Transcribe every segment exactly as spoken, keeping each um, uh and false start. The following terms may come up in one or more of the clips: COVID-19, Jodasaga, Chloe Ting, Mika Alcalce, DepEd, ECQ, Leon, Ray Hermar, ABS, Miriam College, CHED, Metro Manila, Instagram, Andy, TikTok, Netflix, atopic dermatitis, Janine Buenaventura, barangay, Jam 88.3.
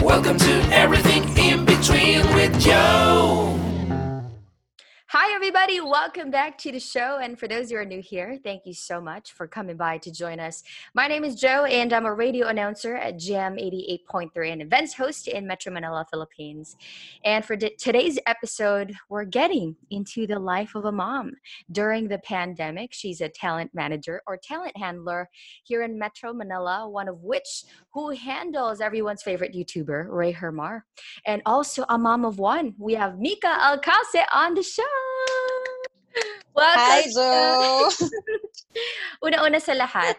Welcome to Everything in Between with Joe. Hi, everybody. Welcome back to the show. And for those who are new here, thank you so much for coming by to join us. My name is Joe, and I'm a radio announcer at Jam eighty-eight point three and events host in Metro Manila, Philippines. And for d- today's episode, we're getting into the life of a mom. During the pandemic, she's a talent manager or talent handler here in Metro Manila, one of which who handles everyone's favorite YouTuber, Ray Hermar. And also a mom of one. We have Mika Alcalce on the show. Welcome. Hi, Joe. Una-una sa lahat,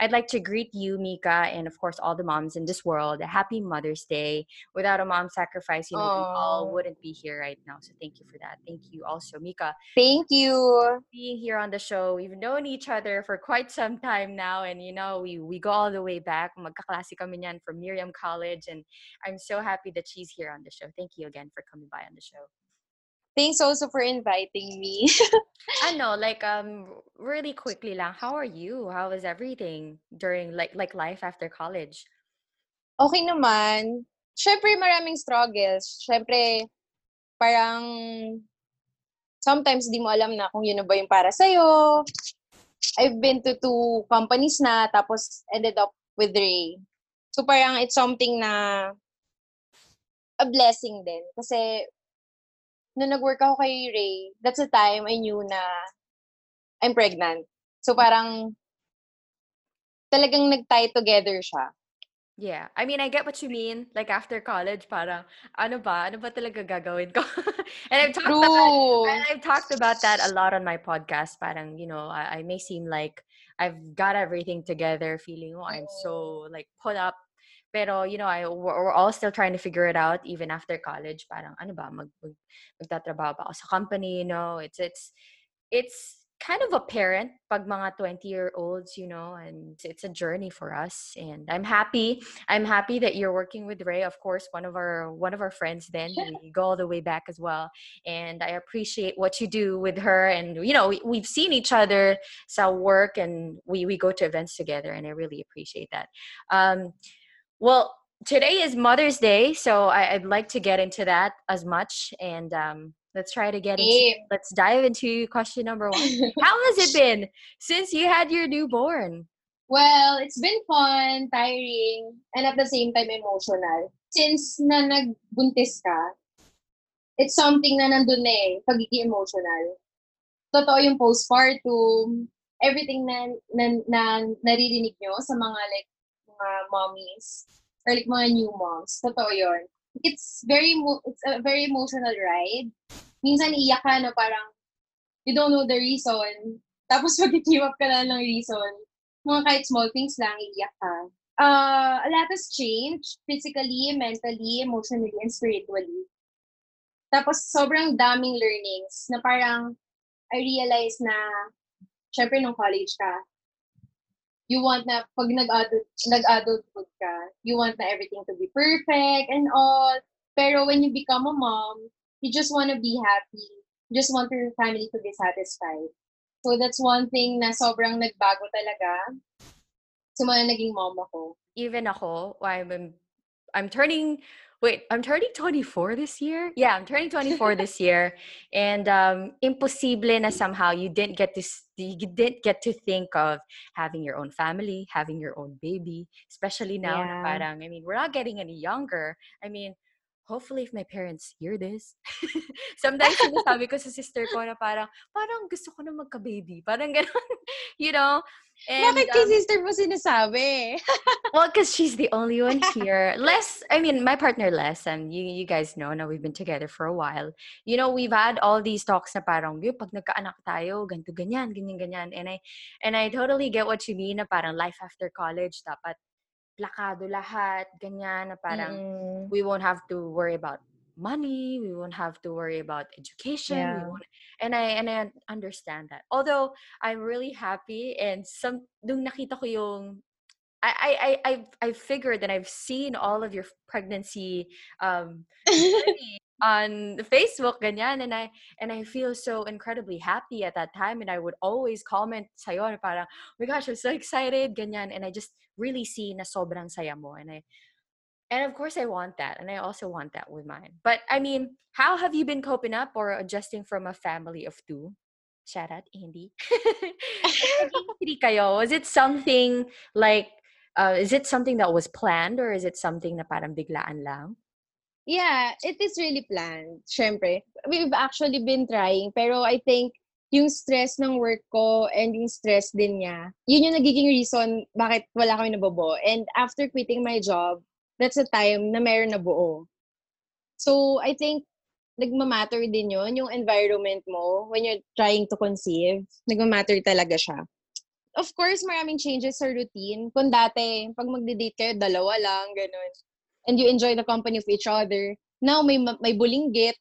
I'd like to greet you, Mika, and of course all the moms in this world. A happy Mother's Day. Without a mom sacrifice, you know, Aww. We all wouldn't be here right now. So thank you for that. Thank you also, Mika. Thank you. Being here on the show, we've known each other for quite some time now. And you know, we, we go all the way back. Magkaklase kami niyan from Miriam College. And I'm so happy that she's here on the show. Thank you again for coming by on the show. Thanks also for inviting me. I know, like, um, really quickly lang, how are you? How was everything during, like, like life after college? Okay naman. Siyempre, maraming struggles. Siyempre, parang, sometimes di mo alam na kung yun na ba yung para sa'yo. I've been to two companies na, tapos ended up with Ray. So, parang, it's something na, a blessing din. Kasi, nung nag-work ako kay Ray, that's the time I knew na I'm pregnant. So parang talagang nag-tie together siya. Yeah. I mean, I get what you mean. Like after college, parang ano ba? Ano ba talaga gagawin ko? and, I've talked about, and I've talked about that a lot on my podcast. Parang, you know, I, I may seem like I've got everything together, feeling, oh, I'm so like put up. Pero, you know, I, we're all still trying to figure it out even after college. Parang, ano ba, mag, mag, magtatrabaho ba ako sa company, you know? It's, it's, it's kind of apparent pag mga twenty-year-olds, you know, and it's a journey for us. And I'm happy. I'm happy that you're working with Ray, of course, one of our, one of our friends then. We go all the way back as well. And I appreciate what you do with her. And, you know, we, we've seen each other sa work and we, we go to events together. And I really appreciate that. Um, Well, today is Mother's Day, so I, I'd like to get into that as much, and um, let's try to get into, let's dive into question number one. How has it been since you had your newborn? Well, it's been fun, tiring, and at the same time emotional. Since na nagbuntis ka, it's something na nandun na eh, pagiging emotional. Totoo yung postpartum, everything na, na, na naririnig nyo sa mga like, Uh, mommies or like mga new moms. Totoo yun. It's very mo- it's a very emotional ride. Minsan iiyak ka na parang you don't know the reason. Tapos mag-give up ka na ng reason. Mga kahit small things lang, iiyak ka. Uh, a lot has changed physically, mentally, emotionally, and spiritually. Tapos sobrang daming learnings na parang I realize na syempre nung college ka, you want na, pag nag-adult, nag-adulthood ka, you want na everything to be perfect and all. Pero when you become a mom, you just want to be happy. You just want your family to be satisfied. So that's one thing na sobrang nagbago talaga. Simula naging mom ako. Even ako, I'm, I'm turning... Wait, I'm turning twenty-four this year? Yeah, I'm turning twenty-four this year. And um, imposible na somehow you didn't get to you didn't get to think of having your own family, having your own baby, especially now. Yeah. Parang, I mean, we're not getting any younger. I mean, hopefully if my parents hear this. Sometimes sinasabi ko sa sister ko na parang, parang gusto ko na magka-baby. Parang gano'n, you know? And, Bakit kay um, sister mo sinasabi? Well, because she's the only one here. Les, I mean, my partner Les, and you you guys know now we've been together for a while. You know, we've had all these talks na parang, pag nagkaanak tayo, ganito, ganyan, ganyan, ganyan. And I, and I totally get what you mean na parang life after college, dapat plakado lahat, ganyan, na parang mm. we won't have to worry about money, we won't have to worry about education. Yeah. We won't, and I and I understand that. Although I'm really happy and some nung nakita ko yung I I I I've, I've figured that I've seen all of your pregnancy um on Facebook, ganyan, and I and I feel so incredibly happy at that time, and I would always comment sa'yo, parang, oh my gosh, I'm so excited, ganyan, and I just really see na sobrang saya mo, and I, and of course I want that, and I also want that with mine. But I mean, how have you been coping up or adjusting from a family of two? Shout out, Andy. Was it something like, uh, is it something that was planned, or is it something na parang biglaan lang? Yeah, it is really planned. Syempre, we've actually been trying. Pero I think yung stress ng work ko and yung stress din niya, yun yung nagiging reason bakit wala kami nabubuo. And after quitting my job, that's the time na mayroon nabuo. So I think nagmamatter din yun, yung environment mo when you're trying to conceive. Nagmamatter talaga siya. Of course, maraming changes sa routine. Kung dati, pag magde-date kayo, dalawa lang, ganun. And you enjoy the company of each other. Now, may may bulinggit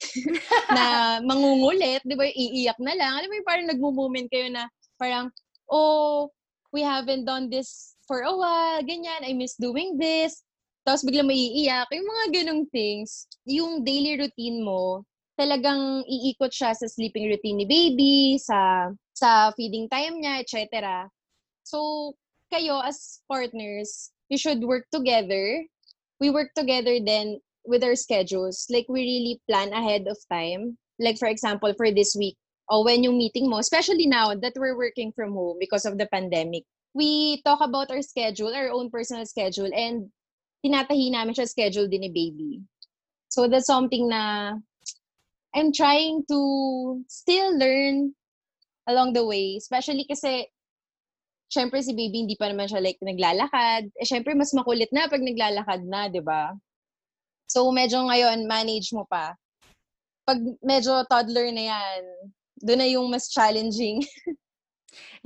na mangungulit, di ba? Iiyak na lang. Alam mo yung parang nagmo-moment kayo na parang, oh, we haven't done this for a while, ganyan, I miss doing this. Tapos biglang maiiyak. Yung mga ganong things. Yung daily routine mo, talagang iikot siya sa sleeping routine ni baby, sa sa feeding time niya, et cetera. So, kayo as partners, you should work together. We work together then with our schedules. Like, we really plan ahead of time. Like, for example, for this week, or when yung meeting mo, especially now that we're working from home because of the pandemic, we talk about our schedule, our own personal schedule, and tinatahi namin siya schedule din ni baby. So, that's something na I'm trying to still learn along the way. Especially kasi, siyempre si baby hindi pa naman siya like naglalakad. Eh siyempre mas makulit na pag naglalakad na, 'di ba? So medyo ngayon manage mo pa. Pag medyo toddler na 'yan, doon na yung mas challenging.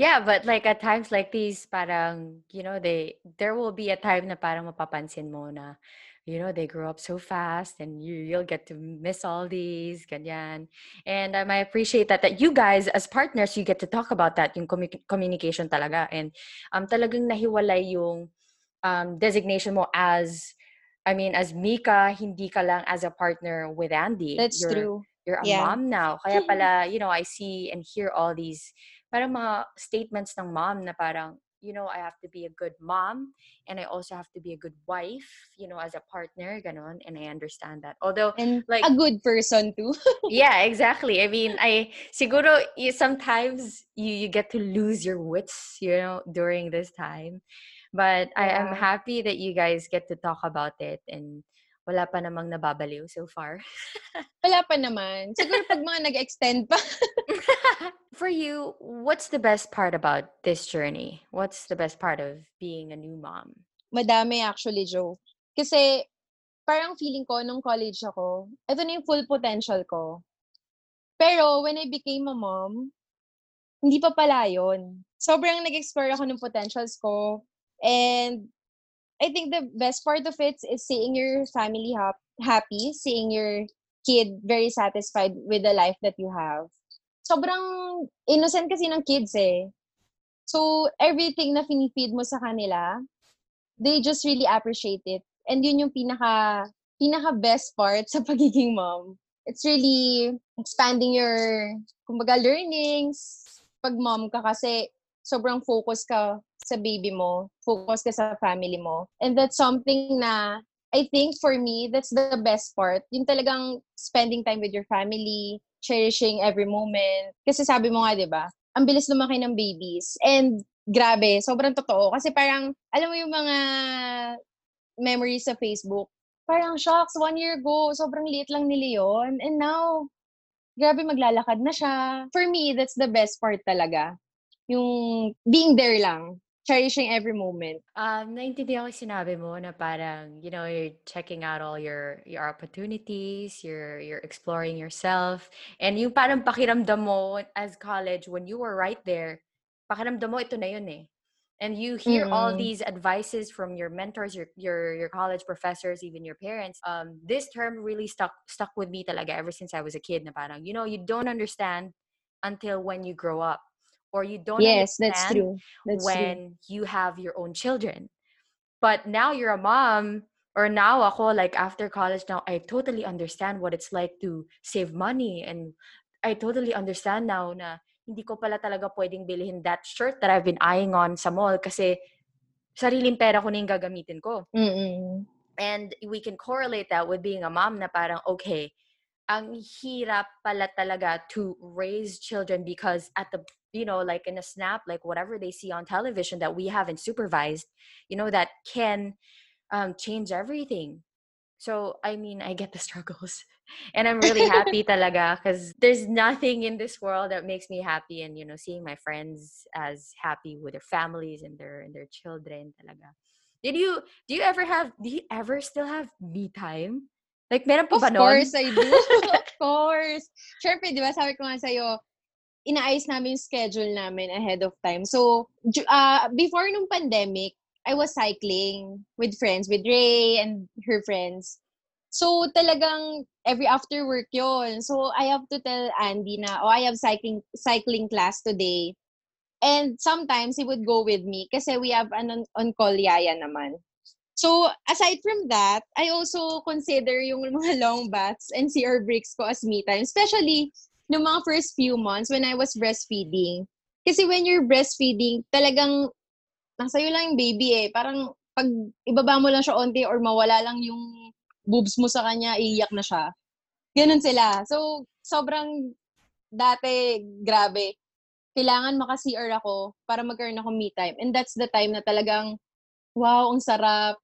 Yeah, but like at times like these, parang, you know, they there will be a time na parang mapapansin mo na, you know, they grow up so fast and you, you'll get to miss all these, ganyan. And um, I appreciate that, that you guys, as partners, you get to talk about that, yung commu- communication talaga. And um, talagang nahiwalay yung um, designation mo as, I mean, as Mika, hindi ka lang as a partner with Andy. That's you're, true. You're a yeah. mom now. Kaya pala, you know, I see and hear all these parang mga statements ng mom na parang, you know, I have to be a good mom and I also have to be a good wife, you know, as a partner, ganon. And I understand that. Although, and like, a good person too. Yeah, exactly. I mean, I, siguro, you, sometimes you, you get to lose your wits, you know, during this time. But yeah. I am happy that you guys get to talk about it and wala pa namang nababaliw so far. Wala pa naman. Siguro pag mga nag-extend pa. For you, what's the best part about this journey? What's the best part of being a new mom? Madami actually, Jo. Kasi parang feeling ko nung college ako, ito na yung full potential ko. Pero when I became a mom, hindi pa pala yun. Sobrang nag-explore ako ng potentials ko. And I think the best part of it is seeing your family ha- happy, seeing your kid very satisfied with the life that you have. Sobrang innocent kasi ng kids eh. So, everything na finifeed mo sa kanila, they just really appreciate it. And yun yung pinaka, pinaka best part sa pagiging mom. It's really expanding your, kumbaga, learnings. Pag mom ka kasi, sobrang focus ka sa baby mo, focus ka sa family mo. And that's something na, I think for me, that's the best part. Yung talagang spending time with your family, cherishing every moment. Kasi sabi mo nga, di ba, ang bilis lumaki ng babies. And grabe, sobrang totoo. Kasi parang, alam mo yung mga memories sa Facebook, parang shocks, one year ago, sobrang liit lang ni Leon. And now, grabe, maglalakad na siya. For me, that's the best part talaga. Yung being there lang. Cherishing every moment. Um, naintindihan ko yung sinabi mo na parang, you know, you're checking out all your your opportunities, you're you're exploring yourself, and yung parang pakiramdam mo as college when you were right there, pakiramdam mo ito na yun eh. And you hear mm. all these advices from your mentors, your your your college professors, even your parents. Um, this term really stuck stuck with me talaga ever since I was a kid. Na parang, you know, you don't understand until when you grow up. Or you don't yes, understand that's true. That's when true. You have your own children. But now you're a mom or now ako, like after college now, I totally understand what it's like to save money, and I totally understand now na hindi ko pala talaga pwedeng bilhin that shirt that I've been eyeing on sa mall kasi sariling pera ko na yung gagamitin ko. Mm-mm. And we can correlate that with being a mom na parang, okay, ang hirap pala talaga to raise children because at the, you know, like in a snap, like whatever they see on television that we haven't supervised, you know, that can um, change everything. So, I mean, I get the struggles. And I'm really happy talaga because there's nothing in this world that makes me happy. And, you know, seeing my friends as happy with their families and their and their children talaga. Did you, do you ever have, do you ever still have me time? Like, meron po ba nun? Of course, I do. Of course. Siyempre, di ba, sabi ko nga sa'yo, inaayos namin yung schedule namin ahead of time. So, uh, before nung pandemic, I was cycling with friends, with Ray and her friends. So, talagang every after work yon. So, I have to tell Andy na, oh, I have cycling cycling class today. And sometimes, he would go with me kasi we have an on-call yaya naman. So, aside from that, I also consider yung mga long baths and C R breaks ko as me time. Especially, no mga first few months when I was breastfeeding. Kasi when you're breastfeeding, talagang nasa'yo lang yung baby eh. Parang pag ibaba mo lang siya onti or mawala lang yung boobs mo sa kanya, iiyak na siya. Ganun sila. So, sobrang dati, grabe. Kailangan maka-C R ako para magkaroon ako me time. And that's the time na talagang, wow, ang sarap.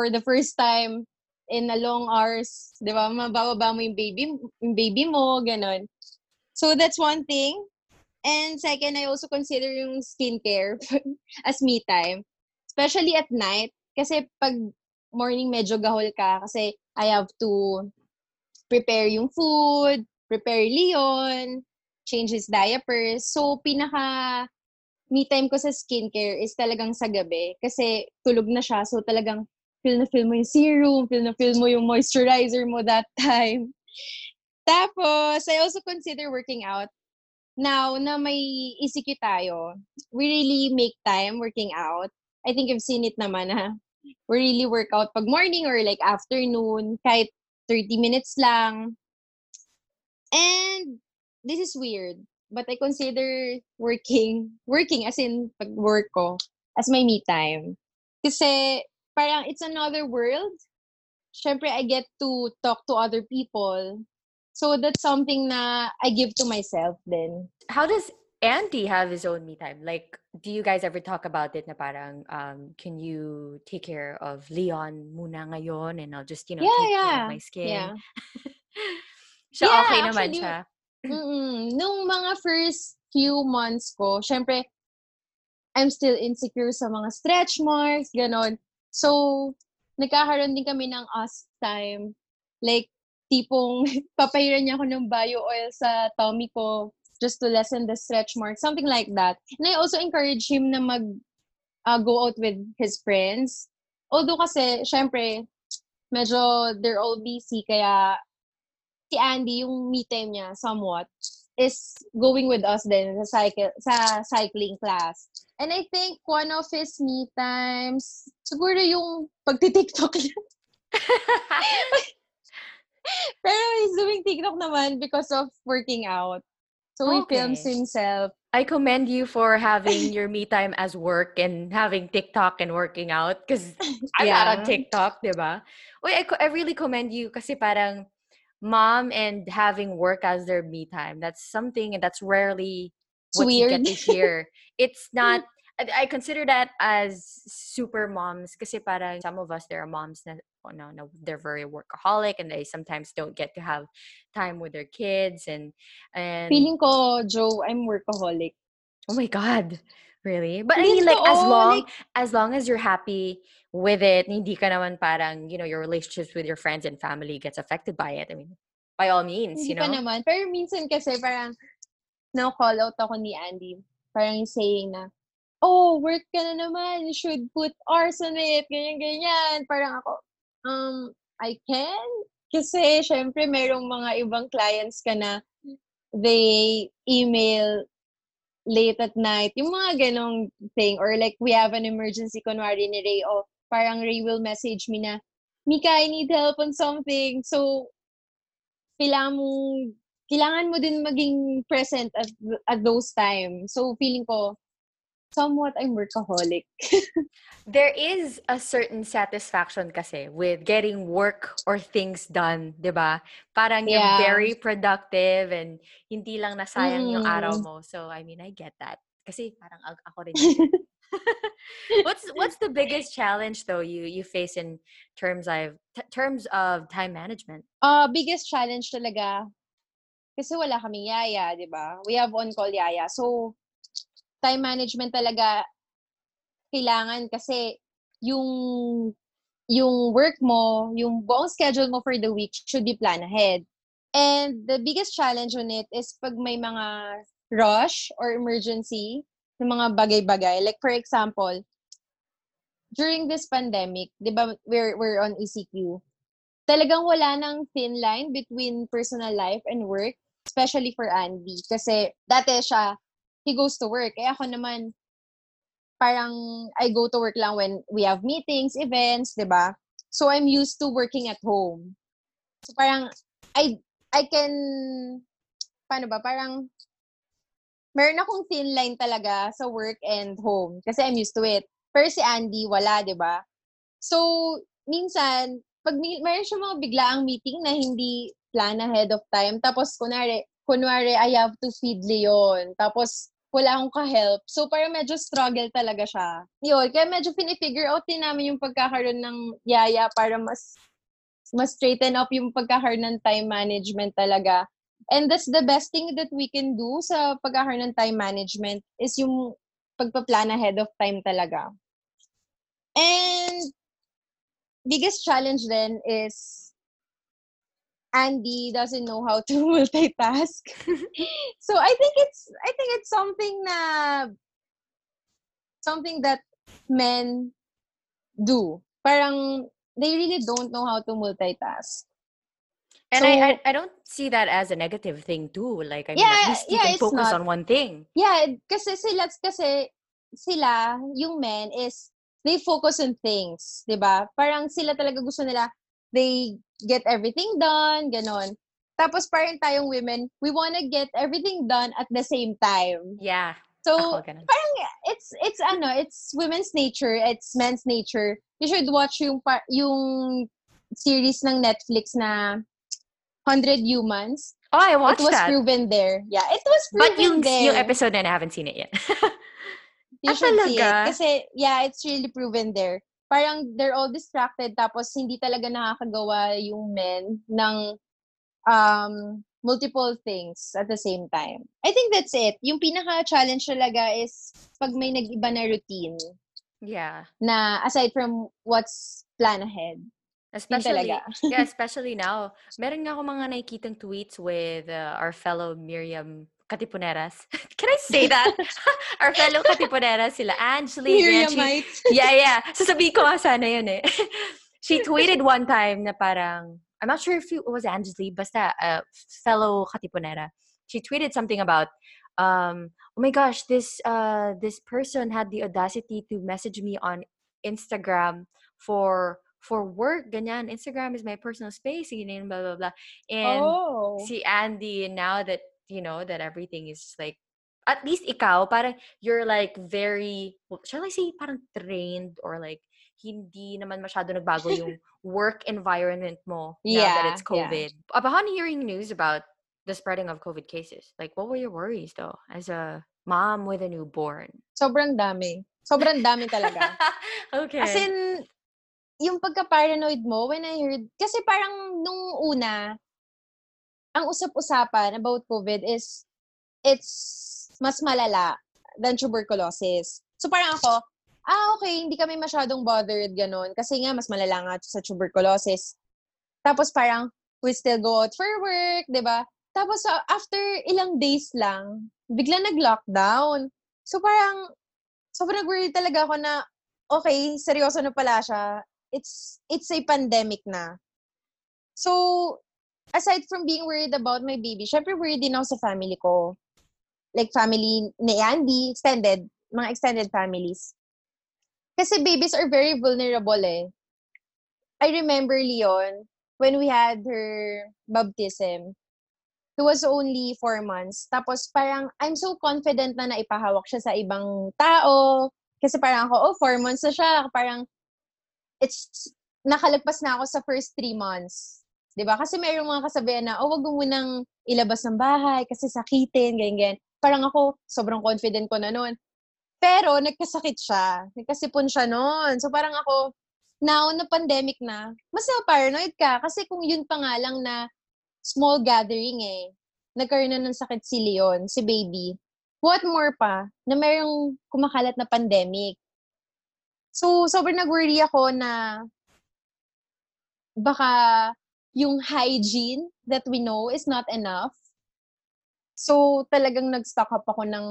For the first time in a long hours, di ba? Mabababa mo yung baby, yung baby mo, ganun. So, that's one thing. And second, I also consider yung skincare as me time. Especially at night. Kasi pag morning, medyo gahol ka. Kasi I have to prepare yung food, prepare Leon, change his diapers. So, pinaka me time ko sa skincare is talagang sa gabi. Kasi tulog na siya. So, talagang feel na feel mo yung serum, feel na feel mo yung moisturizer mo that time. Tapos, I also consider working out. Now na may E C Q tayo, we really make time working out. I think you've seen it naman ha. We really work out pag morning or like afternoon, kahit thirty minutes lang. And this is weird, but I consider working, working as in pag work ko, as my me time. Kasi parang it's another world. Syempre, I get to talk to other people. So that's something na I give to myself then. How does Andy have his own me time? Like, do you guys ever talk about it na parang, um, can you take care of Leon muna ngayon and I'll just, you know, yeah, take yeah. care of my skin? Yeah, so, yeah, okay naman actually, siya. Nung mga first few months ko, syempre, I'm still insecure sa mga stretch marks, ganon. So, nagkakaroon din kami ng us time. Like, tipong papahiran niya ako ng bio oil sa tummy ko just to lessen the stretch mark, something like that. And I also encourage him na mag uh, go out with his friends. Although kasi, syempre, medyo they're all busy, kaya si Andy, yung me time niya, somewhat, is going with us then sa, cycle, sa cycling class. And I think one of his me times, siguro yung pagti-TikTok niya. Pero he's doing TikTok naman because of working out. So okay. He films himself. I commend you for having your me time as work and having TikTok and working out. Because I'm yeah. not on TikTok, di ba? Uy, I, I really commend you kasi parang mom and having work as their me time. That's something and that's rarely what you get to hear. It's not... I consider that as super moms kasi parang some of us, there are moms na, oh no, no, they're very workaholic and they sometimes don't get to have time with their kids and... and feeling ko, Joe, I'm workaholic. Oh my God. Really? But feeling I mean, like, as long, like, as long as you're happy with it, hindi ka naman parang, you know, your relationships with your friends and family gets affected by it. I mean, by all means, you know? Hindi pa naman. Pero minsan kasi parang na-call out ako ni Andy. Parang saying na, oh, work ka na naman. You should put hours on it. Ganyan-ganyan. Parang ako, um, I can? Kasi, syempre, merong mga ibang clients ka na they email late at night. Yung mga ganong thing. Or like, we have an emergency, kunwari ni Ray. O, parang Ray will message me na, Mika, I need help on something. So, kailangan mo, kailangan mo din maging present at, at those times. So, feeling ko, somewhat I'm workaholic. There is a certain satisfaction kasi with getting work or things done, di ba? Parang yeah. You're very productive and hindi lang nasayang mm. yung araw mo. So, I mean, I get that. Kasi parang ako rin. what's what's the biggest challenge though you you face in terms of t- terms of time management? Uh biggest challenge talaga kasi wala kaming yaya, 'di ba? We have on-call yaya. So time management talaga kailangan kasi yung yung work mo, yung buong schedule mo for the week should be planned ahead. And the biggest challenge on it is pag may mga rush or emergency ng mga bagay-bagay. Like, for example, during this pandemic, di ba, we're, we're on E C Q. Talagang wala nang thin line between personal life and work, especially for Andy. Kasi dati siya, he goes to work. Eh ako naman, parang I go to work lang when we have meetings, events, di ba? So I'm used to working at home. So parang, I, I can, paano ba, parang, meron akong thin line talaga sa work and home kasi I'm used to it. Pero si Andy, wala, di ba? So, minsan, pag meron siya mga biglaang meeting na hindi plan ahead of time, tapos kunwari, kunwari I have to feed Leon, tapos wala akong ka-help. So, parang medyo struggle talaga siya. Yun, kaya medyo pinifigure out din namin yung pagkakaroon ng yaya para mas, mas straighten up yung pagkakaroon ng time management talaga. And that's the best thing that we can do sa pagkakaroon ng time management is yung pagpa-plan ahead of time talaga. And biggest challenge then is Andy doesn't know how to multitask. So I think it's I think it's something na something that men do. Parang they really don't know how to multitask. And so, I, I I don't see that as a negative thing too. Like, I mean, yeah, at least you yeah, can focus not, on one thing. Yeah, kasi sila, kasi sila, yung men, is they focus on things, di ba? Parang sila talaga gusto nila, they get everything done, ganon. Tapos parang tayong women, we wanna get everything done at the same time. Yeah. So, parang it's, it's ano, it's women's nature, it's men's nature. You should watch yung, yung series ng Netflix na one hundred Humans. Oh, I watched that. It was that. proven there. Yeah, it was proven but yung, there. But yung episode and I haven't seen it yet. You ah, should talaga? see it. Kasi, yeah, it's really proven there. Parang they're all distracted tapos hindi talaga nakakagawa yung men ng um, multiple things at the same time. I think that's it. Yung pinaka-challenge talaga is pag may nag-iba na routine. Yeah. Na aside from what's planned ahead. Especially, yeah, especially now. Meron nga ako mga nakikitang tweets with uh, our fellow Miriam Katipuneras. Can I say that? Our fellow Katipuneras sila. Angeline. Miriamites. Yeah, yeah. Sasabihin ko nga sana yun eh. She tweeted one time na parang, I'm not sure if it was Angeline, basta uh, fellow Katipunera. She tweeted something about, um, oh my gosh, this uh, this person had the audacity to message me on Instagram for for work, ganyan. Instagram is my personal space, ganyan, blah, blah, blah. And oh. si Andy, now that, you know, that everything is just like, at least ikaw, parang, you're like very, shall I say, parang trained or like, hindi naman masyado nagbago yung work environment mo now yeah, that it's COVID. Yeah. Upon hearing news about the spreading of COVID cases, like, what were your worries though, as a mom with a newborn? Sobrang dami. Sobrang dami talaga. Okay. As in, yung pagka-paranoid mo, when I heard, kasi parang nung una, ang usap-usapan about COVID is, it's mas malala than tuberculosis. So parang ako, ah okay, hindi kami masyadong bothered, ganun. Kasi nga, mas malala nga sa tuberculosis. Tapos parang, we still go out for work, di ba? Tapos after ilang days lang, bigla nag-lockdown. So parang, sobrang worried talaga ako na, okay, seryoso na pala siya. It's it's a pandemic na. So, aside from being worried about my baby, syempre worried din ako sa family ko. Like family ni Andy, extended, mga extended families. Kasi babies are very vulnerable eh. I remember Leon, when we had her baptism, it was only four months. Tapos parang, I'm so confident na naipahawak siya sa ibang tao. Kasi parang ako, oh, four months na siya. Parang, it's, nakalagpas na ako sa first three months. Diba? Kasi mayroong mga kasabihan na, oh, wag mo munang ilabas ng bahay kasi sakitin, ganyan-ganyan. Parang ako, sobrang confident ko na nun. Pero, nagkasakit siya. Nagkasipon siya nun. So parang ako, now na pandemic na, mas na-paranoid ka. Kasi kung yun pa nga lang na small gathering eh, nagkaroon na ng sakit si Leon, si baby. What more pa na mayroong kumakalat na pandemic. So, sobrang nag-worry ako na baka yung hygiene that we know is not enough. So, talagang nag-stock up ako ng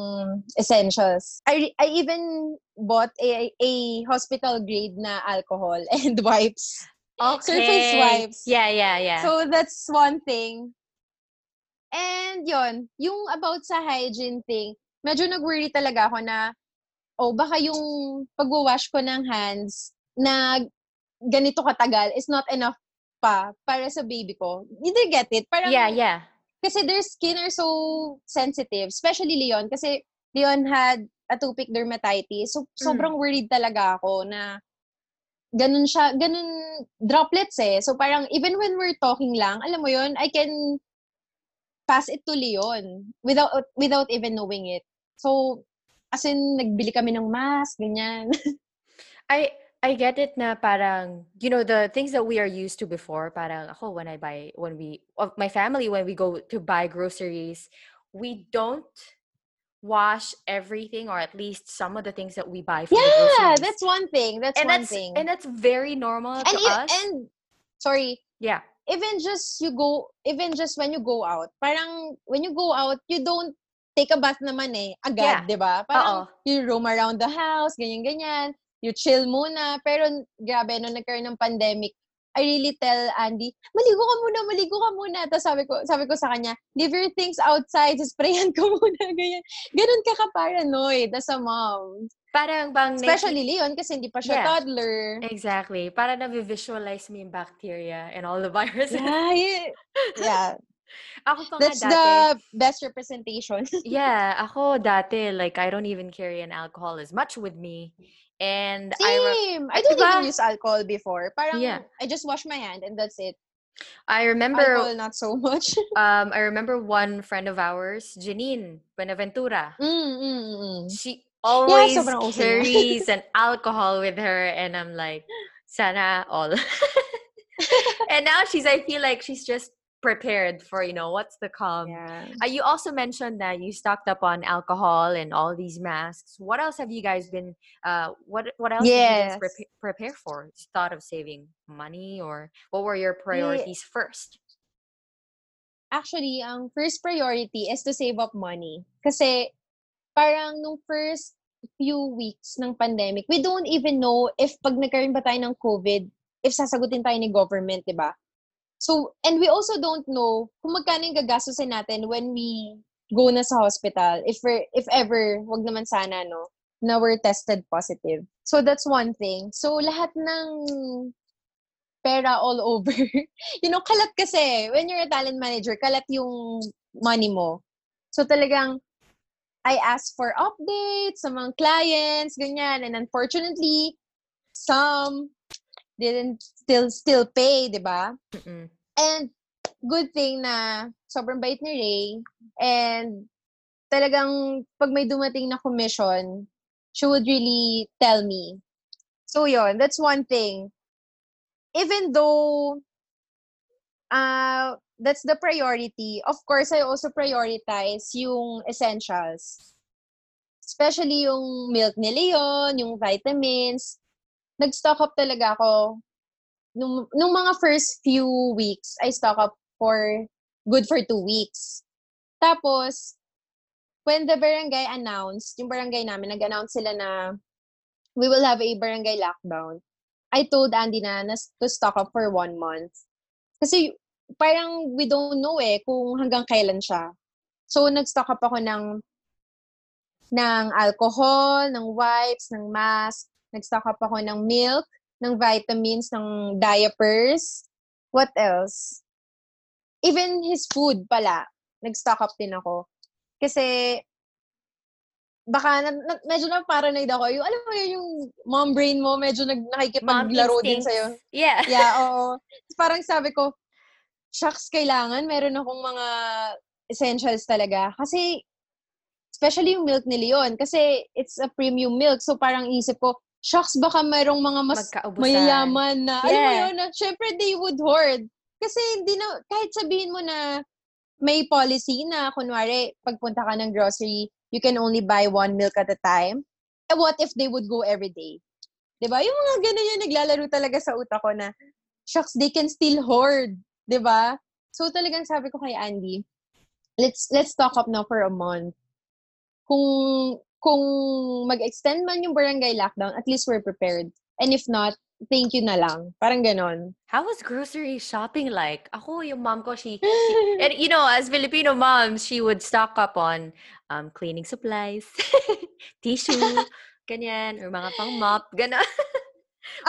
essentials. I I even bought a, a hospital-grade na alcohol and wipes. Okay. Surface wipes. Yeah, yeah, yeah. So, that's one thing. And yon, yung about sa hygiene thing, medyo nag-worry talaga ako na, oh, baka yung pag-wash ko ng hands na ganito katagal is not enough pa para sa baby ko. Did you get it? Parang, yeah, yeah. Kasi their skin are so sensitive. Especially Leon. Kasi Leon had atopic dermatitis. So, sobrang mm. worried talaga ako na ganun siya, ganun droplets eh. So, parang even when we're talking lang, alam mo yun, I can pass it to Leon without without even knowing it. So, as in, nagbili kami ng mask, ganyan. I... I get it na parang, you know, the things that we are used to before, parang ako, when I buy, when we, my family, when we go to buy groceries, we don't wash everything or at least some of the things that we buy from yeah, the groceries. Yeah, that's one thing. That's and one that's, thing. And that's very normal and to you, us. And, sorry. Yeah. Even just you go, even just when you go out, parang when you go out, you don't take a bath naman eh, agad, yeah. Diba? Parang Uh-oh. You roam around the house, ganyan-ganyan. You chill muna. Pero grabe, nung nagkaroon ng pandemic, I really tell Andy, maligo ka muna, maligo ka muna. Tapos sabi ko, sabi ko sa kanya, leave your things outside, sprayan ko muna. Ganyan. Ganun ka ka-paranoid as a mom. Parang bang... Especially na- Leon kasi hindi pa siya yeah, toddler. Exactly. Para na-visualize mo yung bacteria and all the viruses. Yeah. Yeah. Ako pa that's nga dati, the best representation. Yeah, ako dati, like, I don't even carry an alcohol as much with me. And Same! I, re- I don't diba? even use alcohol before. Parang, yeah. I just wash my hand and that's it. I remember... Alcohol, not so much. um, I remember one friend of ours, Janine Buenaventura. Mm, mm, mm. She always yeah, sobrang carries an alcohol with her and I'm like, sana all. And now she's, I feel like she's just prepared for, you know, what's the come. Yeah. Uh, you also mentioned that you stocked up on alcohol and all these masks. What else have you guys been, uh, what what else yes. did you guys pre- prepare for? You thought of saving money or what were your priorities yeah. first? Actually, ang first priority is to save up money. Kasi parang nung first few weeks ng pandemic, we don't even know if pag nagkaroon ba tayo ng COVID, if sasagutin tayo ni government, di ba? So, and we also don't know kung magkano yung gagastusin natin when we go na sa hospital. If we're, if ever, wag naman sana, no, na we're tested positive. So, that's one thing. So, lahat ng pera all over. You know, kalat kasi. When you're a talent manager, kalat yung money mo. So, talagang, I asked for updates sa mga clients, ganyan. And unfortunately, some... didn't still still pay, di ba? Mm-mm. And good thing na sobrang bait ni Ray and talagang pag may dumating na commission, she would really tell me. So yon, that's one thing. Even though uh, that's the priority, of course, I also prioritize yung essentials. Especially yung milk ni Leon, yung vitamins, nag-stock up talaga ako. Nung, nung mga first few weeks, I stock up for good for two weeks. Tapos, when the barangay announced, yung barangay namin, nag-announce sila na we will have a barangay lockdown. I told Andy na, na to stock up for one month. Kasi parang we don't know eh kung hanggang kailan siya. So, nag-stock up ako ng, ng alcohol, ng wipes, ng mask. Nag-stock up ako ng milk, ng vitamins, ng diapers. What else? Even his food pala. Nag-stock up din ako. Kasi, baka, na, na, medyo na paranoid ako. Yung, alam mo yun, yung mom brain mo, medyo nag, nakikipaglaro din sa'yo. Yeah. Yeah, oo. Parang sabi ko, shucks, kailangan. Meron akong mga essentials talaga. Kasi, especially yung milk ni Leon. Kasi, it's a premium milk. So, parang isip ko, shucks, baka mayroong mga mas mayayaman na, yeah. Alam mo yun, na, syempre, they would hoard. Kasi, hindi na, kahit sabihin mo na may policy na, kunwari, pagpunta ka ng grocery, you can only buy one milk at a time. Eh, what if they would go every day? Diba? Yung mga ganun yun, naglalaro talaga sa utak ko na, shucks, they can still hoard. Diba? So, talagang sabi ko kay Andy, let's let's stock up now for a month. Kung kung mag-extend man yung barangay lockdown, at least we're prepared. And if not, thank you na lang. Parang ganon. How was grocery shopping like? Ako, yung mom ko, she, she and you know, as Filipino moms, she would stock up on um, cleaning supplies, tissue, ganyan, or mga pang mop, ganon.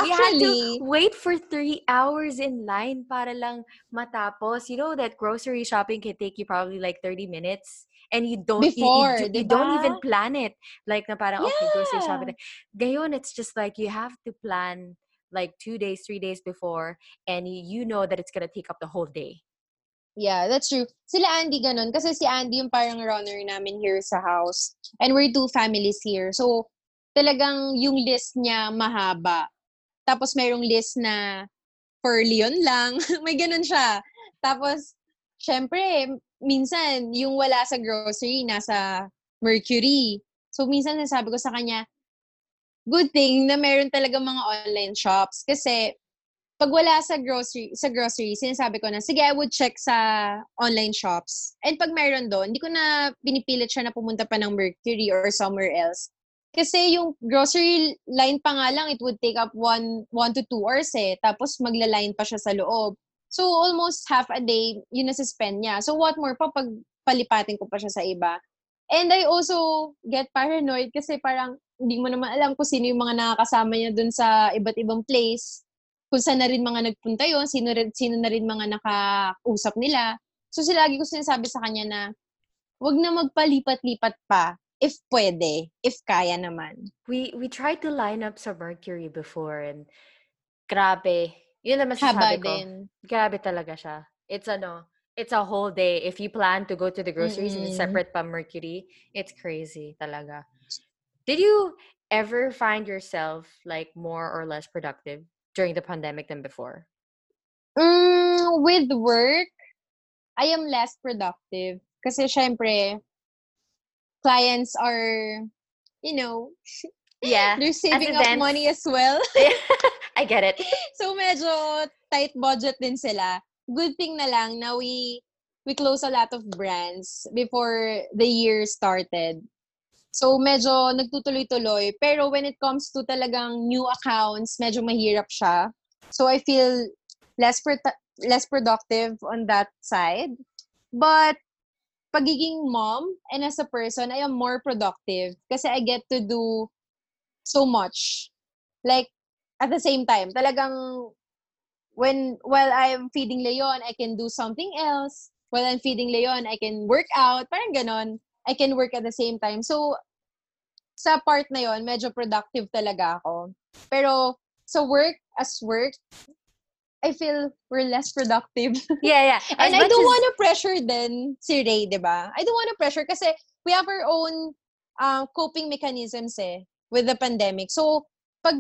We actually had to wait for three hours in line para lang matapos. You know that grocery shopping can take you probably like thirty minutes. And you don't Before, you, you, you don't even plan it. Like, na parang, yeah. Okay, grocery shopping. Gayon, it's just like, you have to plan like two days, three days before. And you, you know that it's gonna take up the whole day. Yeah, that's true. Sila Andy ganun. Kasi si Andy yung parang runner namin here sa house. And we're two families here. So, talagang yung list niya mahaba. Tapos mayroong list na for Leon lang. May ganun siya. Tapos, syempre, minsan, yung wala sa grocery, nasa Mercury. So, minsan nasabi ko sa kanya, good thing na meron talaga mga online shops. Kasi, pag wala sa grocery, sa grocery, sinasabi ko na, sige, I would check sa online shops. And pag meron doon, hindi ko na pinipilit siya na pumunta pa ng Mercury or somewhere else. Kasi yung grocery line pa nga lang, it would take up one, one to two hours eh. Tapos magla-line pa siya sa loob. So, almost half a day, yun nasispend niya. So, what more pa pag palipatin ko pa siya sa iba. And I also get paranoid kasi parang hindi mo naman alam kung sino yung mga nakakasama niya dun sa iba't ibang place. Kung saan na rin mga nagpunta yun, sino, sino na rin mga nakausap nila. So, silagi ko sinasabi sa kanya na wag na magpalipat-lipat pa. If pwede, if kaya naman. We we tried to line up sa Mercury before and grabe. Yun naman sasabi ko. Grabe talaga siya. It's ano, it's a whole day. If you plan to go to the groceries mm-hmm. and separate pa Mercury, it's crazy talaga. Did you ever find yourself like more or less productive during the pandemic than before? Mm, with work, I am less productive. Kasi syempre, clients are, you know, yeah, they're saving up money as well. I get it. So, medyo tight budget din sila. Good thing na lang na we, we close a lot of brands before the year started. So, medyo nagtutuloy-tuloy. Pero when it comes to talagang new accounts, medyo mahirap siya. So, I feel less pro- less productive on that side. But, pagiging mom and as a person, I am more productive kasi I get to do so much. Like, at the same time, talagang when, while I'm feeding Leon, I can do something else. While I'm feeding Leon, I can work out. Parang ganon. I can work at the same time. So, sa part na yon, medyo productive talaga ako. Pero, sa work, as work, I feel we're less productive. Yeah, yeah. As and I don't as... want to pressure then si Ray, di ba? I don't want to pressure kasi we have our own uh, coping mechanisms eh with the pandemic. So, pag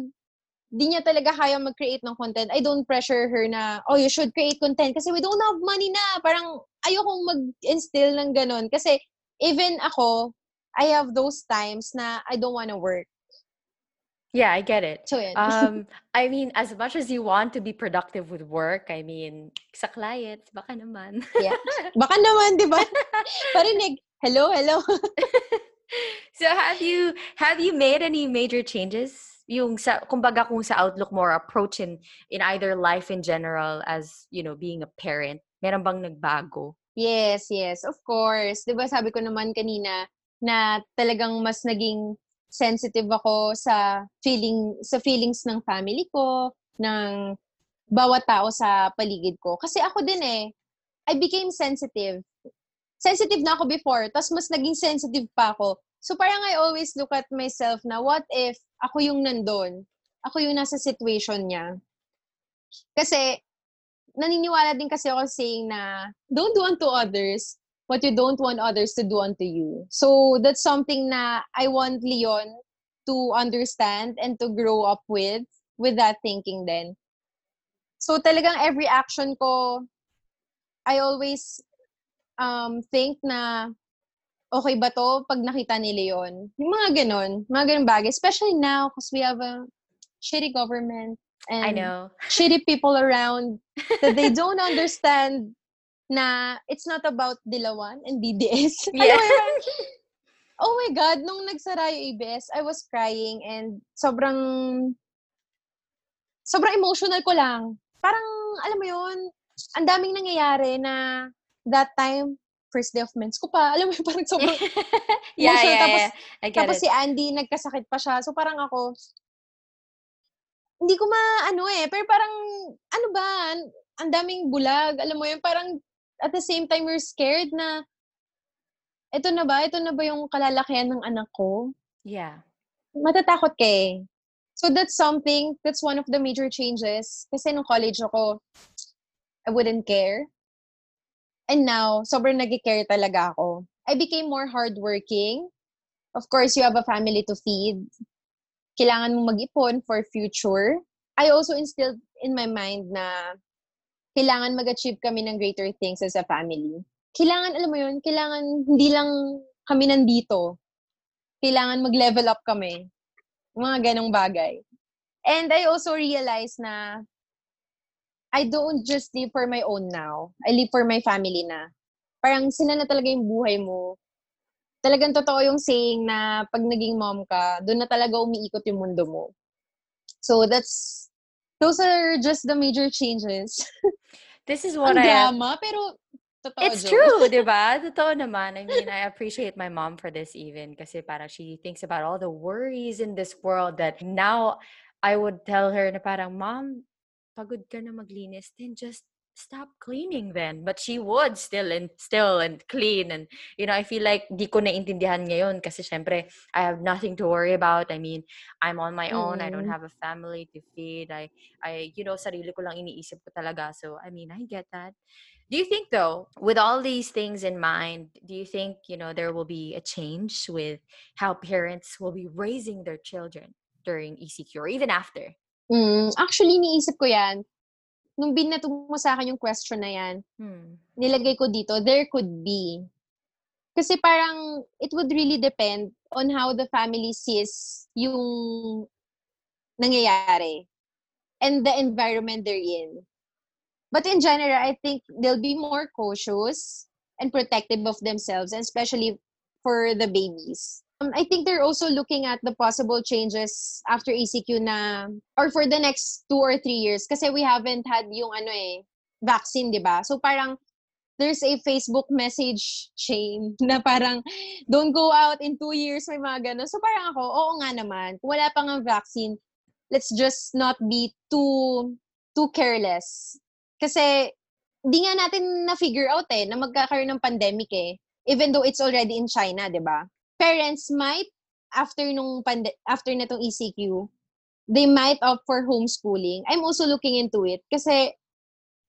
di niya talaga kaya mag-create ng content, I don't pressure her na, oh, you should create content kasi we don't have money na. Parang ayokong mag-instill ng ganun. Kasi even ako, I have those times na I don't want to work. Yeah, I get it. So, yeah. um, I mean, as much as you want to be productive with work, I mean, sa clients, baka naman. Yeah. Baka naman, di ba? Parinig, hello, hello. So, have you have you made any major changes? Yung sa, kumbaga kung sa outlook more approach in, in either life in general as, you know, being a parent, meron bang nagbago? Yes, yes, of course. Di ba sabi ko naman kanina na talagang mas naging sensitive ako sa feeling sa feelings ng family ko, ng bawat tao sa paligid ko. Kasi ako din eh, I became sensitive. Sensitive na ako before, tapos mas naging sensitive pa ako. So parang I always look at myself na what if ako yung nandun? Ako yung nasa situation niya. Kasi naniniwala din kasi ako saying na don't do unto others what you don't want others to do unto you. So that's something na I want Leon to understand and to grow up with, with that thinking then. So talagang every action ko, I always um, think na okay ba to pag nakita ni Leon? Yung mga ganun, mga ganun bagay. Especially now because we have a shitty government and I know. Shitty people around that they don't understand na it's not about Dilawan and D D S. Yeah. Oh my God, nung nagsara yung A B S, I was crying and sobrang, sobrang emotional ko lang. Parang, alam mo yun, ang daming nangyayari na that time, first day of mens ko pa. Alam mo yun, parang sobrang yeah, emotional. Yeah, tapos, yeah. tapos si Andy, nagkasakit pa siya. So parang ako, hindi ko maano eh, pero parang, ano ba, ang daming bulag. Alam mo yun, parang at the same time, you're scared na, ito na ba? Ito na ba yung kalalakihan ng anak ko? Yeah. Matatakot ka eh. So that's something, that's one of the major changes. Kasi nung college ako, I wouldn't care. And now, sobrang nag-care talaga ako. I became more hardworking. Of course, you have a family to feed. Kailangan mong mag-ipon for future. I also instilled in my mind na kailangan mag-achieve kami ng greater things as a family. Kailangan, alam mo yun, kailangan hindi lang kami nandito. Kailangan mag-level up kami. Mga ganong bagay. And I also realized na I don't just live for my own now. I live for my family na. Parang sila na talaga yung buhay mo. Talagang totoo yung saying na pag naging mom ka, doon na talaga umiikot yung mundo mo. So that's, those are just the major changes. This is what Ang I... Ang drama, pero... Totoo, it's Joe. True, diba? Totoo naman. I mean, I appreciate my mom for this even kasi parang she thinks about all the worries in this world that now I would tell her na parang, Mom, pagod ka na maglinis, then just stop cleaning then. But she would still and still and clean and, you know, I feel like di ko naintindihan ngayon kasi syempre, I have nothing to worry about. I mean, I'm on my own. Mm. I don't have a family to feed. I, I, you know, sarili ko lang iniisip ko talaga. So, I mean, I get that. Do you think, though, with all these things in mind, do you think, you know, there will be a change with how parents will be raising their children during E C Q or even after? Mm, actually, niisip ko yan. Nung binatong mo sa akin yung question na yan, hmm. nilagay ko dito, there could be. Kasi parang it would really depend on how the family sees yung nangyayari and the environment they're in. But in general, I think they'll be more cautious and protective of themselves, and especially for the babies. Um, I think they're also looking at the possible changes after E C Q na, or for the next two or three years, kasi we haven't had yung ano eh, vaccine, di ba? So parang, there's a Facebook message chain na parang, don't go out in two years, may mga gano'n. So parang ako, oo nga naman, kung wala pang ang vaccine, let's just not be too too careless. Kasi, di nga natin na-figure out eh, na magkakaroon ng pandemic eh. Even though it's already in China, di ba? Parents might, after nung pande- after na tong E C Q, they might opt for homeschooling. I'm also looking into it. Kasi,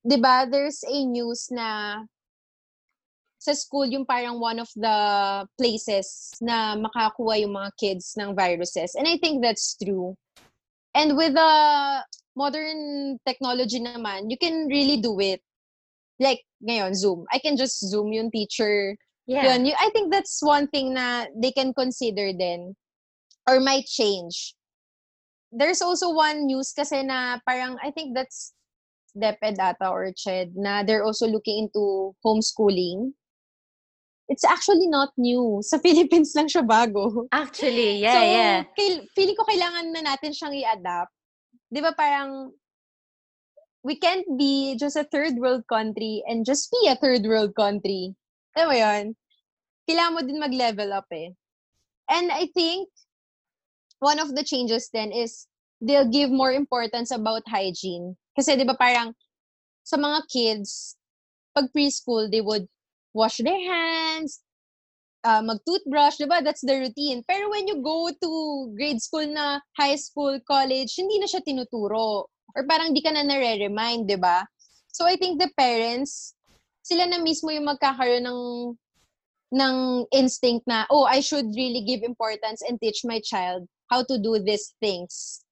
di ba, there's a news na sa school yung parang one of the places na makakuha yung mga kids ng viruses. And I think that's true. And with the... Uh, modern technology naman, you can really do it. Like, ngayon, Zoom. I can just Zoom yung teacher. Yeah. Yun. I think that's one thing na they can consider then or might change. There's also one news kasi na parang, I think that's DepEd ata or CHED, na they're also looking into homeschooling. It's actually not new. Sa Philippines lang siya bago. Actually, yeah, so, yeah. Kail- feeling ko kailangan na natin siyang i-adapt. Di ba parang, we can't be just a third world country and just be a third world country. Alam mo yun? Kailangan mo din mag-level up eh. And I think, one of the changes then is, they'll give more importance about hygiene. Kasi di ba parang sa mga kids, pag preschool, they would wash their hands, uh, mag-toothbrush, di ba? That's the routine. Pero when you go to grade school na, high school, college, hindi na siya tinuturo. Or parang di ka na nare-remind, di ba? So I think the parents, sila na mismo yung magkakaroon ng ng instinct na, oh, I should really give importance and teach my child how to do these things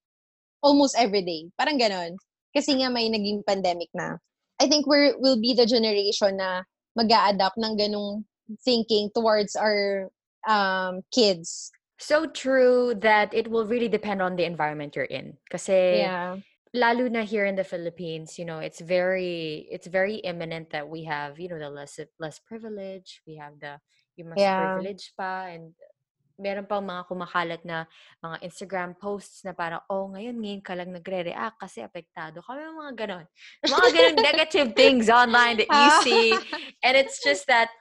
almost every day. Parang ganon. Kasi nga may naging pandemic na. I think we will be the generation na mag-a-adapt ng ganung thinking towards our um, kids. So true that it will really depend on the environment you're in. Kasi yeah. Lalo na here in the Philippines, you know, it's very, it's very imminent that we have, you know, the less less privilege, we have the, you must yeah. privilege pa, and meron pang mga kumakalat na mga Instagram posts na parang, oh, ngayon, ngayon ka lang nagre-react kasi apektado kami, mga ganon. Mga ganon negative things online that you see. And it's just that,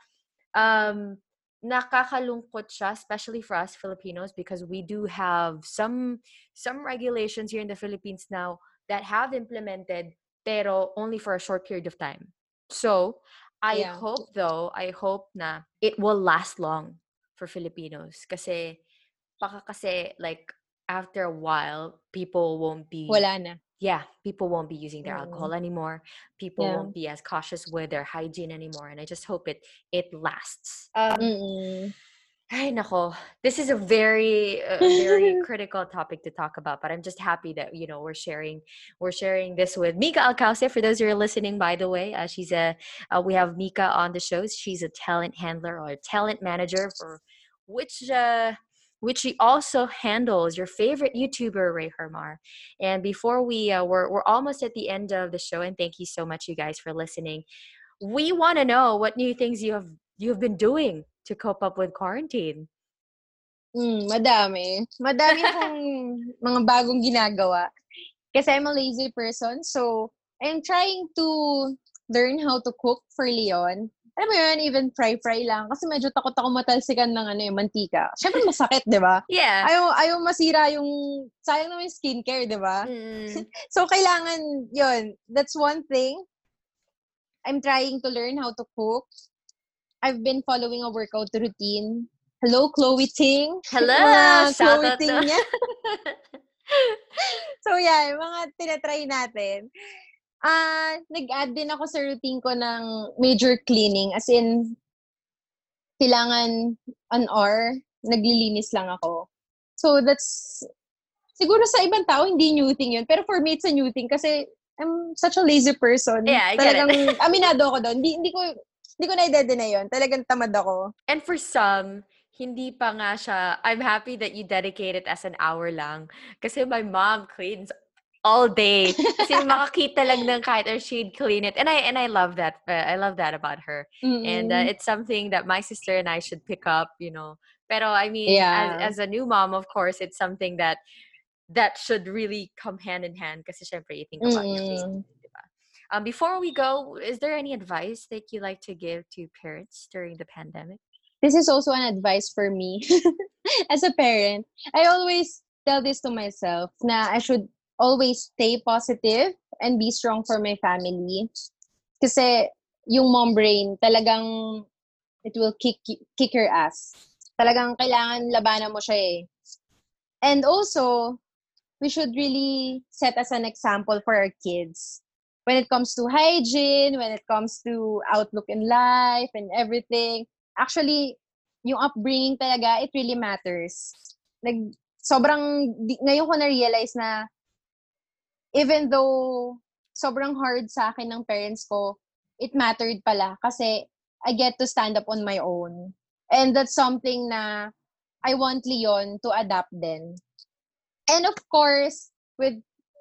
um, nakakalungkot siya, especially for us Filipinos, because we do have some, some regulations here in the Philippines now that have implemented, pero only for a short period of time. So, I yeah. hope though, I hope na it will last long for Filipinos. Kasi, baka kasi, like, after a while, people won't be... Wala na. Yeah, people won't be using their alcohol anymore. People yeah. won't be as cautious with their hygiene anymore. And I just hope it it lasts. Um, ay, nako. This is a very, uh, very critical topic to talk about. But I'm just happy that, you know, we're sharing we're sharing this with Mika Alcalce. For those who are listening, by the way, uh, she's a uh, we have Mika on the show. She's a talent handler or a talent manager for which. Uh, which she also handles, your favorite YouTuber, Ray Hermar. And before we, uh, we're, we're almost at the end of the show, and thank you so much, you guys, for listening. We want to know what new things you have you've been doing to cope up with quarantine. Mm, madami. Madami kong mga bagong ginagawa. Kasi I'm a lazy person, so I'm trying to learn how to cook for Leon. Alam mo yun, even fry-fry lang. Kasi medyo takot ako matalsikan ng ano, yung mantika. Siyempre masakit, di ba? Yeah. Ayaw, ayaw masira yung... Sayang naman yung skincare, di ba? Mm. So, kailangan yun. That's one thing. I'm trying to learn how to cook. I've been following a workout routine. Hello, Chloe Ting. Hello! Mga Chloe Ting to. Niya. So, yeah. Yung mga tinatry natin. Ah, uh, nag-add din ako sa routine ko ng major cleaning. As in, kailangan an hour, naglilinis lang ako. So that's, siguro sa ibang tao, hindi new thing yun. Pero for me, it's a new thing kasi I'm such a lazy person. Yeah, I get Talagang, it. Aminado ako doon. Hindi, hindi ko, hindi ko na-i-deny yun. Talagang tamad ako. And for some, hindi pa nga siya, I'm happy that you dedicate it as an hour lang. Kasi my mom cleans all day. Kasi makakita lang ng kahit or she'd clean it. And I and I love that. Uh, I love that about her. Mm-hmm. And uh, it's something that my sister and I should pick up, you know. Pero I mean, yeah. as, as a new mom, of course, it's something that that should really come hand in hand kasi syempre you think about mm-hmm. your family, diba? Um, before we go, is there any advice that you like to give to parents during the pandemic? This is also an advice for me as a parent. I always tell this to myself na I should always stay positive and be strong for my family. Kasi yung mom brain, talagang it will kick kick your ass. Talagang kailangan labanan mo siya eh. And also, we should really set as an example for our kids. When it comes to hygiene, when it comes to outlook in life and everything, actually, yung upbringing talaga, it really matters. Nag, sobrang, ngayon ko na-realize na even though sobrang hard sa akin ng parents ko, it mattered pala kasi I get to stand up on my own. And that's something na I want Leon to adapt din. And of course, with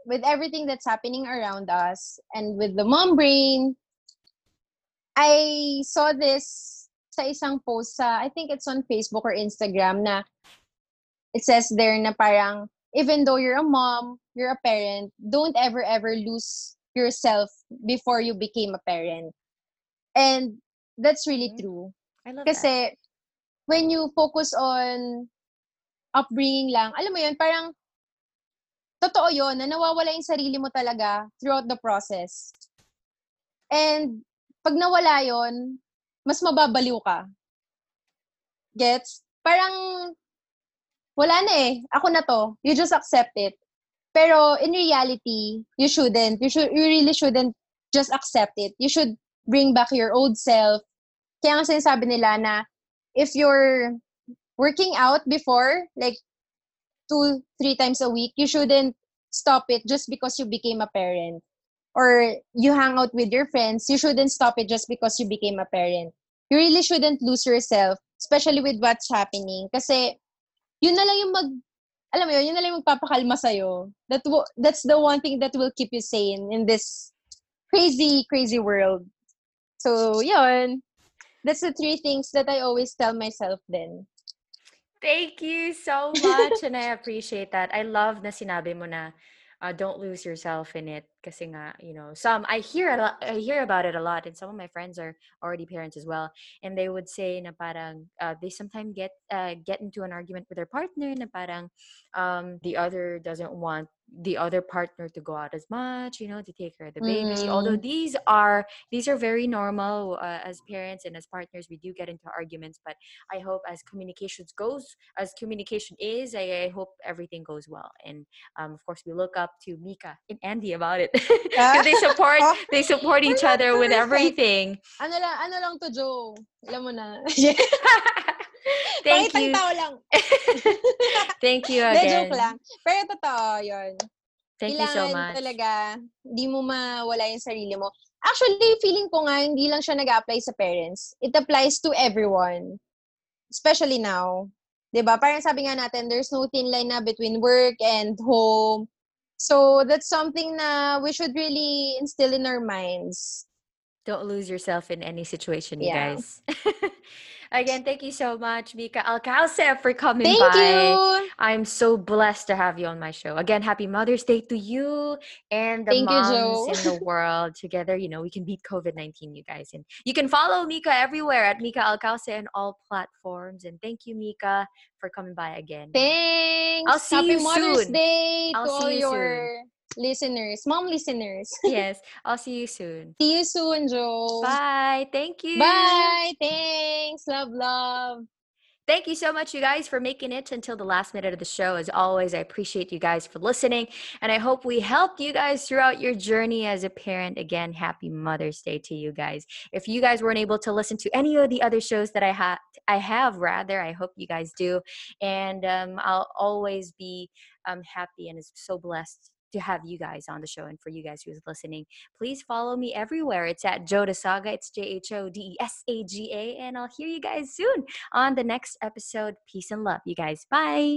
with everything that's happening around us and with the mom brain, I saw this sa isang post sa, I think it's on Facebook or Instagram na it says there na parang, even though you're a mom, you're a parent, don't ever, ever lose yourself before you became a parent. And that's really true. I love Kasi, that. When you focus on upbringing lang, alam mo yun, parang totoo yun, na nawawala yung sarili mo talaga throughout the process. And pag nawala yun, mas mababaliw ka. Gets? Parang, wala na eh. Ako na to. You just accept it. Pero in reality, you shouldn't. You should, you really shouldn't just accept it. You should bring back your old self. Kaya nga sinasabi nila na if you're working out before, like two, three times a week, you shouldn't stop it just because you became a parent. Or you hang out with your friends, you shouldn't stop it just because you became a parent. You really shouldn't lose yourself, especially with what's happening. Kasi yun na lang yung mag, alam mo yun, yun na lang yung magpapakalma sa'yo. That w- that's the one thing that will keep you sane in this crazy, crazy world. So, yun. That's the three things that I always tell myself then. Thank you so much and I appreciate that. I love na sinabi mo na uh, don't lose yourself in it kasi nga, you know, some I hear a lot, I hear about it a lot and some of my friends are already parents as well and they would say na parang uh, they sometimes get uh, get into an argument with their partner na parang um, the other doesn't want the other partner to go out as much, you know, to take care of the baby. Mm. Although these are these are very normal uh, as parents and as partners, we do get into arguments. But I hope as communications goes, as communication is, I, I hope everything goes well. And um, of course, we look up to Mika and Andy about it. Yeah. they support they support each other with everything. Ano lang, ano lang to Joe. Alam mo na. Thank you. Thank you again. De, joke lang. Pero totoo, yun. Thank Kailangan you so much. Talaga, di mo mawala yung sarili mo. Actually, feeling ko nga, hindi lang siya nag-apply sa parents. It applies to everyone. Especially now. Diba? Parang sabi nga natin, there's no thin line na between work and home. So, that's something na we should really instill in our minds. Don't lose yourself in any situation, you yeah. guys. Again, thank you so much, Mika Alcalce, for coming thank by. Thank you. I'm so blessed to have you on my show. Again, happy Mother's Day to you and the thank moms you, in the world. Together, you know, we can beat COVID nineteen, you guys. And you can follow Mika everywhere at Mika Alcalce on all platforms. And thank you, Mika, for coming by again. Thanks. I'll see happy you Mother's soon. Day I'll to all you your soon. Listeners, mom listeners. Yes. I'll see you soon. See you soon, Joe. Bye. Thank you. Bye. Thanks. Love, love. Thank you so much, you guys, for making it until the last minute of the show. As always, I appreciate you guys for listening, and I hope we helped you guys throughout your journey as a parent. Again, happy Mother's Day to you guys. If you guys weren't able to listen to any of the other shows that I have, I have rather, I hope you guys do. And um, I'll always be um, happy and so blessed to have you guys on the show. And for you guys who's listening, please follow me everywhere. It's at Jodasaga. It's J H O D E S A G A. And I'll hear you guys soon on the next episode. Peace and love, you guys. Bye.